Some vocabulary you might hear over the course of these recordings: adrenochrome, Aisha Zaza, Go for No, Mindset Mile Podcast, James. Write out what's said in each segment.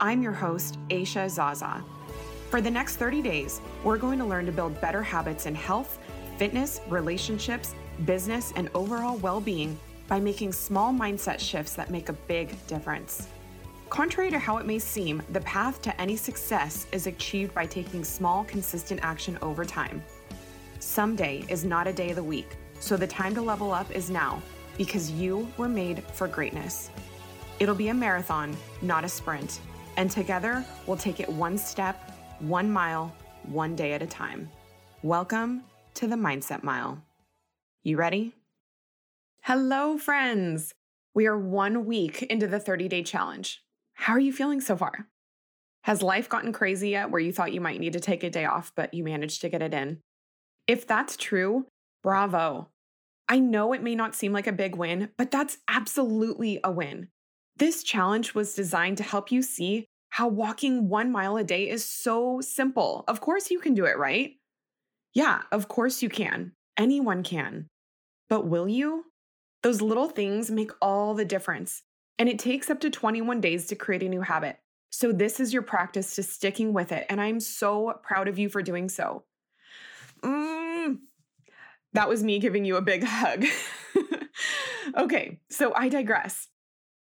I'm your host, Aisha Zaza. For the next 30 days, we're going to learn to build better habits in health, fitness, relationships, business, and overall well-being by making small mindset shifts that make a big difference. Contrary to how it may seem, the path to any success is achieved by taking small, consistent action over time. Someday is not a day of the week, so the time to level up is now, because you were made for greatness. It'll be a marathon, not a sprint. And together, we'll take it 1 step, 1 mile, 1 day at a time. Welcome to the Mindset Mile. You ready? Hello, friends. We are 1 week into the 30-day challenge. How are you feeling so far? Has life gotten crazy yet where you thought you might need to take a day off, but you managed to get it in? If that's true, bravo. I know it may not seem like a big win, but that's absolutely a win. This challenge was designed to help you see how walking 1 mile a day is so simple. Of course you can do it, right? Yeah, of course you can. Anyone can. But will you? Those little things make all the difference. And it takes up to 21 days to create a new habit. So this is your practice to sticking with it. And I'm so proud of you for doing so. That was me giving you a big hug. Okay, so I digress.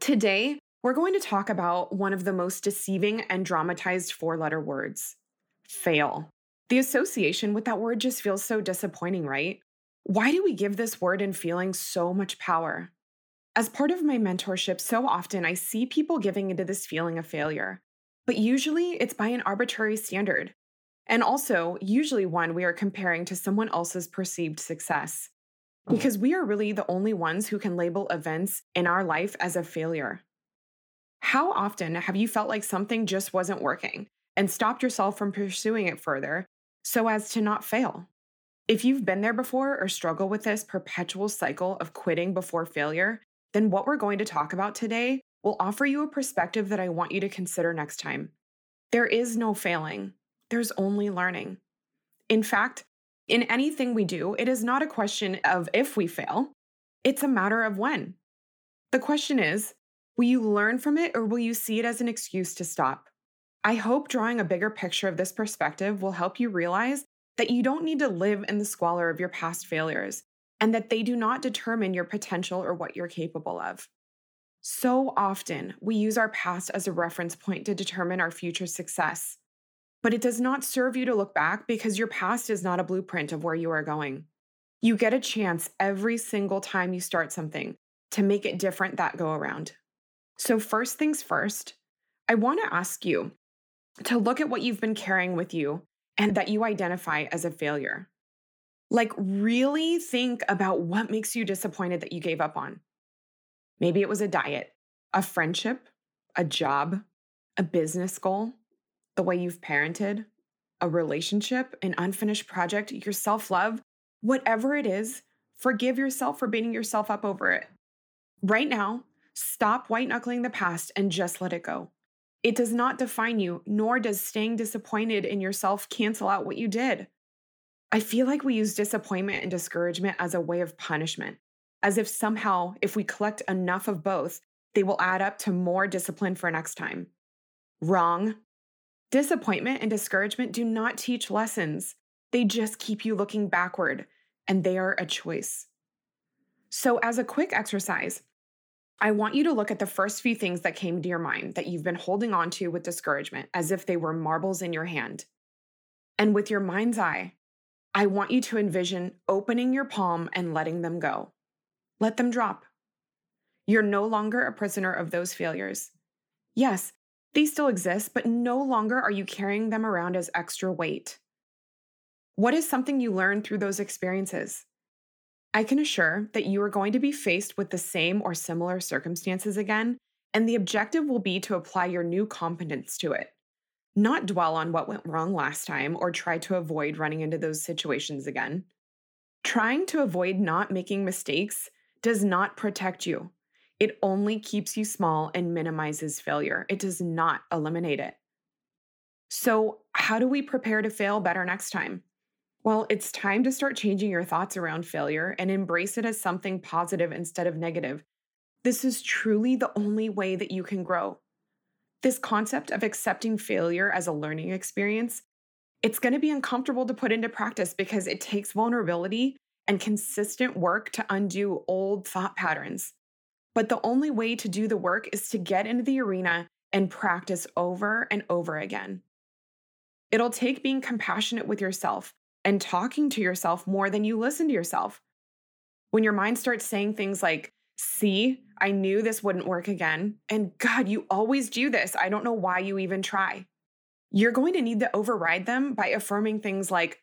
Today, we're going to talk about one of the most deceiving and dramatized 4-letter words, fail. The association with that word just feels so disappointing, right? Why do we give this word and feeling so much power? As part of my mentorship, so often I see people giving into this feeling of failure, but usually it's by an arbitrary standard, and also usually one we are comparing to someone else's perceived success. Because we are really the only ones who can label events in our life as a failure. How often have you felt like something just wasn't working and stopped yourself from pursuing it further so as to not fail? If you've been there before or struggle with this perpetual cycle of quitting before failure, then what we're going to talk about today will offer you a perspective that I want you to consider next time. There is no failing. There's only learning. In fact, in anything we do, it is not a question of if we fail, it's a matter of when. The question is, will you learn from it or will you see it as an excuse to stop? I hope drawing a bigger picture of this perspective will help you realize that you don't need to live in the squalor of your past failures and that they do not determine your potential or what you're capable of. So often, we use our past as a reference point to determine our future success. But it does not serve you to look back because your past is not a blueprint of where you are going. You get a chance every single time you start something to make it different that go around. So first things first, I want to ask you to look at what you've been carrying with you and that you identify as a failure. Like really think about what makes you disappointed that you gave up on. Maybe it was a diet, a friendship, a job, a business goal, the way you've parented, a relationship, an unfinished project, your self-love, whatever it is, forgive yourself for beating yourself up over it. Right now, stop white-knuckling the past and just let it go. It does not define you, nor does staying disappointed in yourself cancel out what you did. I feel like we use disappointment and discouragement as a way of punishment, as if somehow, if we collect enough of both, they will add up to more discipline for next time. Wrong. Disappointment and discouragement do not teach lessons. They just keep you looking backward, and they are a choice. So as a quick exercise, I want you to look at the first few things that came to your mind that you've been holding on to with discouragement as if they were marbles in your hand. And with your mind's eye, I want you to envision opening your palm and letting them go. Let them drop. You're no longer a prisoner of those failures. Yes, they still exist, but no longer are you carrying them around as extra weight. What is something you learned through those experiences? I can assure that you are going to be faced with the same or similar circumstances again, and the objective will be to apply your new competence to it, not dwell on what went wrong last time or try to avoid running into those situations again. Trying to avoid not making mistakes does not protect you. It only keeps you small and minimizes failure. It does not eliminate it. So, how do we prepare to fail better next time? Well, it's time to start changing your thoughts around failure and embrace it as something positive instead of negative. This is truly the only way that you can grow. This concept of accepting failure as a learning experience, it's going to be uncomfortable to put into practice because it takes vulnerability and consistent work to undo old thought patterns. But the only way to do the work is to get into the arena and practice over and over again. It'll take being compassionate with yourself and talking to yourself more than you listen to yourself. When your mind starts saying things like, see, I knew this wouldn't work again, and God, you always do this. I don't know why you even try. You're going to need to override them by affirming things like,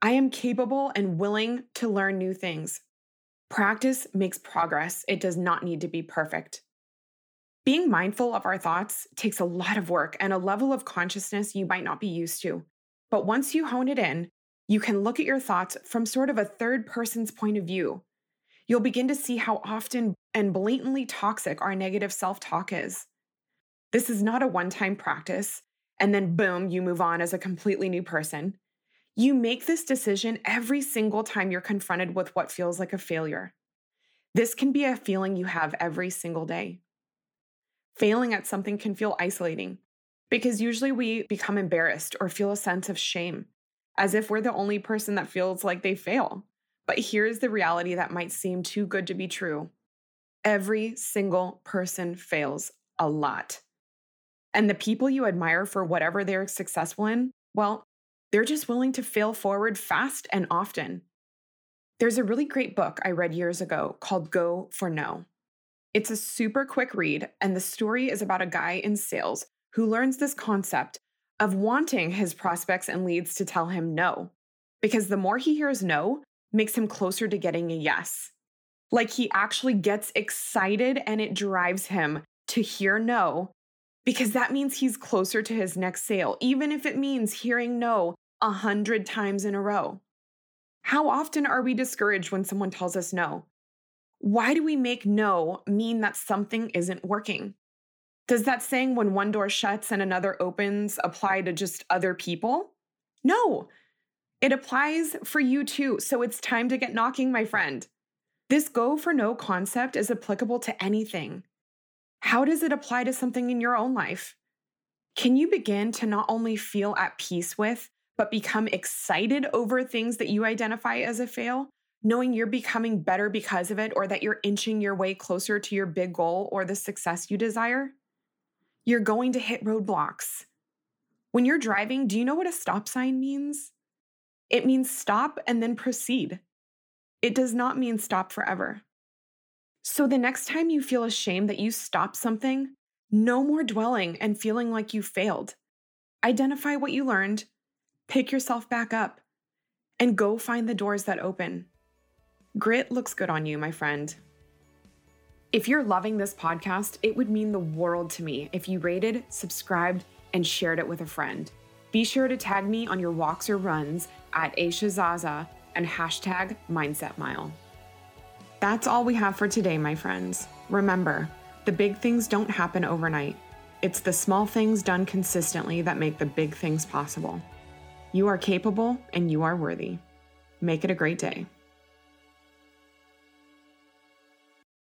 I am capable and willing to learn new things. Practice makes progress. It does not need to be perfect. Being mindful of our thoughts takes a lot of work and a level of consciousness you might not be used to. But once you hone it in, you can look at your thoughts from sort of a third person's point of view. You'll begin to see how often and blatantly toxic our negative self-talk is. This is not a one-time practice, and then boom, you move on as a completely new person. You make this decision every single time you're confronted with what feels like a failure. This can be a feeling you have every single day. Failing at something can feel isolating because usually we become embarrassed or feel a sense of shame, as if we're the only person that feels like they fail. But here's the reality that might seem too good to be true. Every single person fails a lot. And the people you admire for whatever they're successful in, well, they're just willing to fail forward fast and often. There's a really great book I read years ago called Go for No. It's a super quick read, and the story is about a guy in sales who learns this concept of wanting his prospects and leads to tell him no, because the more he hears no makes him closer to getting a yes. Like he actually gets excited and it drives him to hear no, because that means he's closer to his next sale, even if it means hearing no 100 times in a row. How often are we discouraged when someone tells us no? Why do we make no mean that something isn't working? Does that saying when one door shuts and another opens apply to just other people? No, it applies for you too, so it's time to get knocking, my friend. This go for no concept is applicable to anything. How does it apply to something in your own life? Can you begin to not only feel at peace with, but become excited over things that you identify as a fail, knowing you're becoming better because of it, or that you're inching your way closer to your big goal or the success you desire? You're going to hit roadblocks. When you're driving, do you know what a stop sign means? It means stop and then proceed. It does not mean stop forever. So the next time you feel ashamed that you stopped something, no more dwelling and feeling like you failed. Identify what you learned, pick yourself back up, and go find the doors that open. Grit looks good on you, my friend. If you're loving this podcast, it would mean the world to me if you rated, subscribed, and shared it with a friend. Be sure to tag me on your walks or runs at Aisha Zaza and #MindsetMile. That's all we have for today, my friends. Remember, the big things don't happen overnight. It's the small things done consistently that make the big things possible. You are capable and you are worthy. Make it a great day.